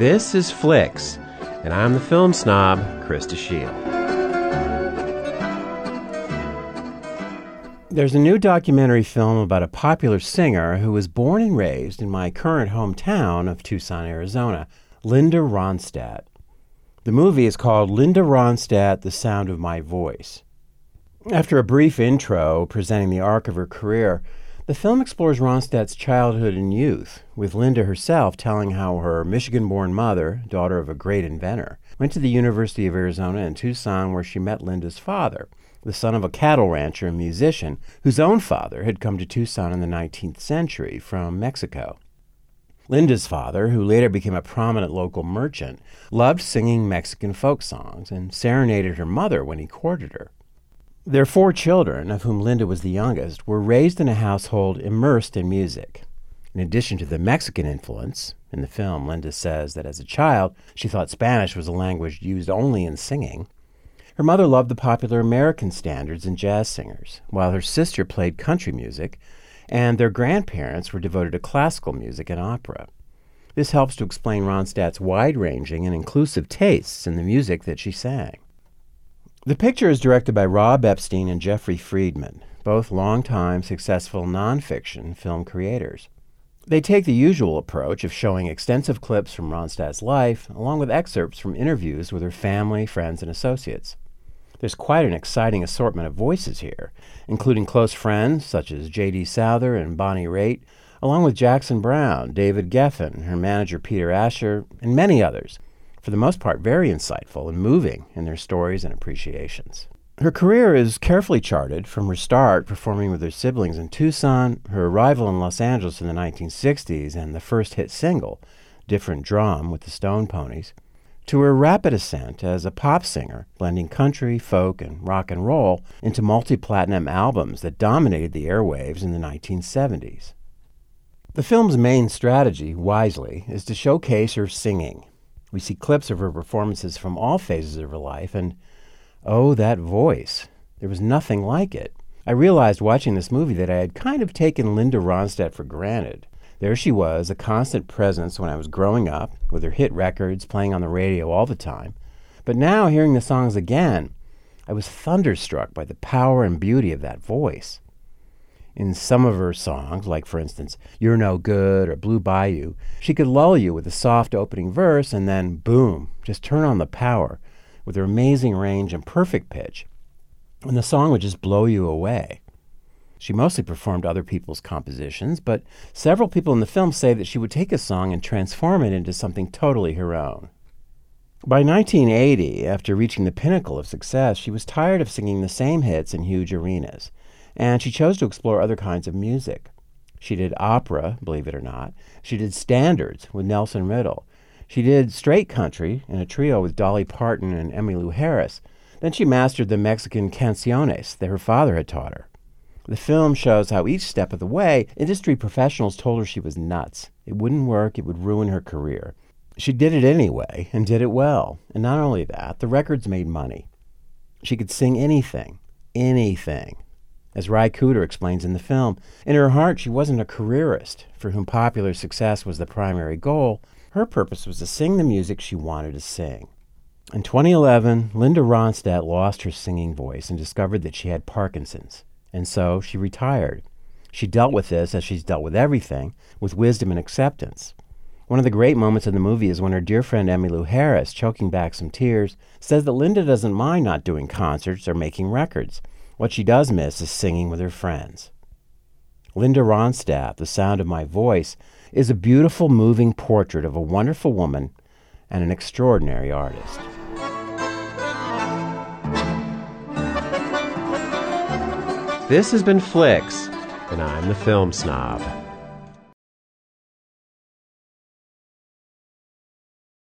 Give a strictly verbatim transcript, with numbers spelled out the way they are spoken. This is Flicks, and I'm the film snob, Krista Shield. There's a new documentary film about a popular singer who was born and raised in my current hometown of Tucson, Arizona, Linda Ronstadt. The movie is called Linda Ronstadt, The Sound of My Voice. After a brief intro presenting the arc of her career, the film explores Ronstadt's childhood and youth, with Linda herself telling how her Michigan-born mother, daughter of a great inventor, went to the University of Arizona in Tucson, where she met Linda's father, the son of a cattle rancher and musician whose own father had come to Tucson in the nineteenth century from Mexico. Linda's father, who later became a prominent local merchant, loved singing Mexican folk songs and serenaded her mother when he courted her. Their four children, of whom Linda was the youngest, were raised in a household immersed in music. In addition to the Mexican influence, in the film Linda says that as a child she thought Spanish was a language used only in singing, her mother loved the popular American standards and jazz singers, while her sister played country music, and their grandparents were devoted to classical music and opera. This helps to explain Ronstadt's wide-ranging and inclusive tastes in the music that she sang. The picture is directed by Rob Epstein and Jeffrey Friedman, both longtime successful nonfiction film creators. They take the usual approach of showing extensive clips from Ronstadt's life, along with excerpts from interviews with her family, friends, and associates. There's quite an exciting assortment of voices here, including close friends such as J D Souther and Bonnie Raitt, along with Jackson Browne, David Geffen, her manager Peter Asher, and many others. For the most part, very insightful and moving in their stories and appreciations. Her career is carefully charted from her start performing with her siblings in Tucson, her arrival in Los Angeles in the nineteen sixties, and the first hit single, Different Drum with the Stone Ponies, to her rapid ascent as a pop singer, blending country, folk, and rock and roll into multi-platinum albums that dominated the airwaves in the nineteen seventies. The film's main strategy, wisely, is to showcase her singing. We see clips of her performances from all phases of her life, and oh, that voice. There was nothing like it. I realized watching this movie that I had kind of taken Linda Ronstadt for granted. There she was, a constant presence when I was growing up, with her hit records playing on the radio all the time. But now, hearing the songs again, I was thunderstruck by the power and beauty of that voice. In some of her songs, like, for instance, You're No Good or Blue Bayou, she could lull you with a soft opening verse and then, boom, just turn on the power with her amazing range and perfect pitch, and the song would just blow you away. She mostly performed other people's compositions, but several people in the film say that she would take a song and transform it into something totally her own. By nineteen eighty, after reaching the pinnacle of success, she was tired of singing the same hits in huge arenas, and she chose to explore other kinds of music. She did opera, believe it or not. She did standards with Nelson Riddle. She did straight country in a trio with Dolly Parton and Emmylou Harris. Then she mastered the Mexican canciones that her father had taught her. The film shows how each step of the way, industry professionals told her she was nuts. It wouldn't work, it would ruin her career. She did it anyway, and did it well. And not only that, the records made money. She could sing anything, anything. As Ry Cooter explains in the film, in her heart she wasn't a careerist for whom popular success was the primary goal. Her purpose was to sing the music she wanted to sing. In twenty eleven, Linda Ronstadt lost her singing voice and discovered that she had Parkinson's, and so she retired. She dealt with this, as she's dealt with everything, with wisdom and acceptance. One of the great moments in the movie is when her dear friend Emmylou Harris, choking back some tears, says that Linda doesn't mind not doing concerts or making records. What she does miss is singing with her friends. Linda Ronstadt, The Sound of My Voice, is a beautiful, moving portrait of a wonderful woman and an extraordinary artist. This has been Flicks, and I'm the film snob.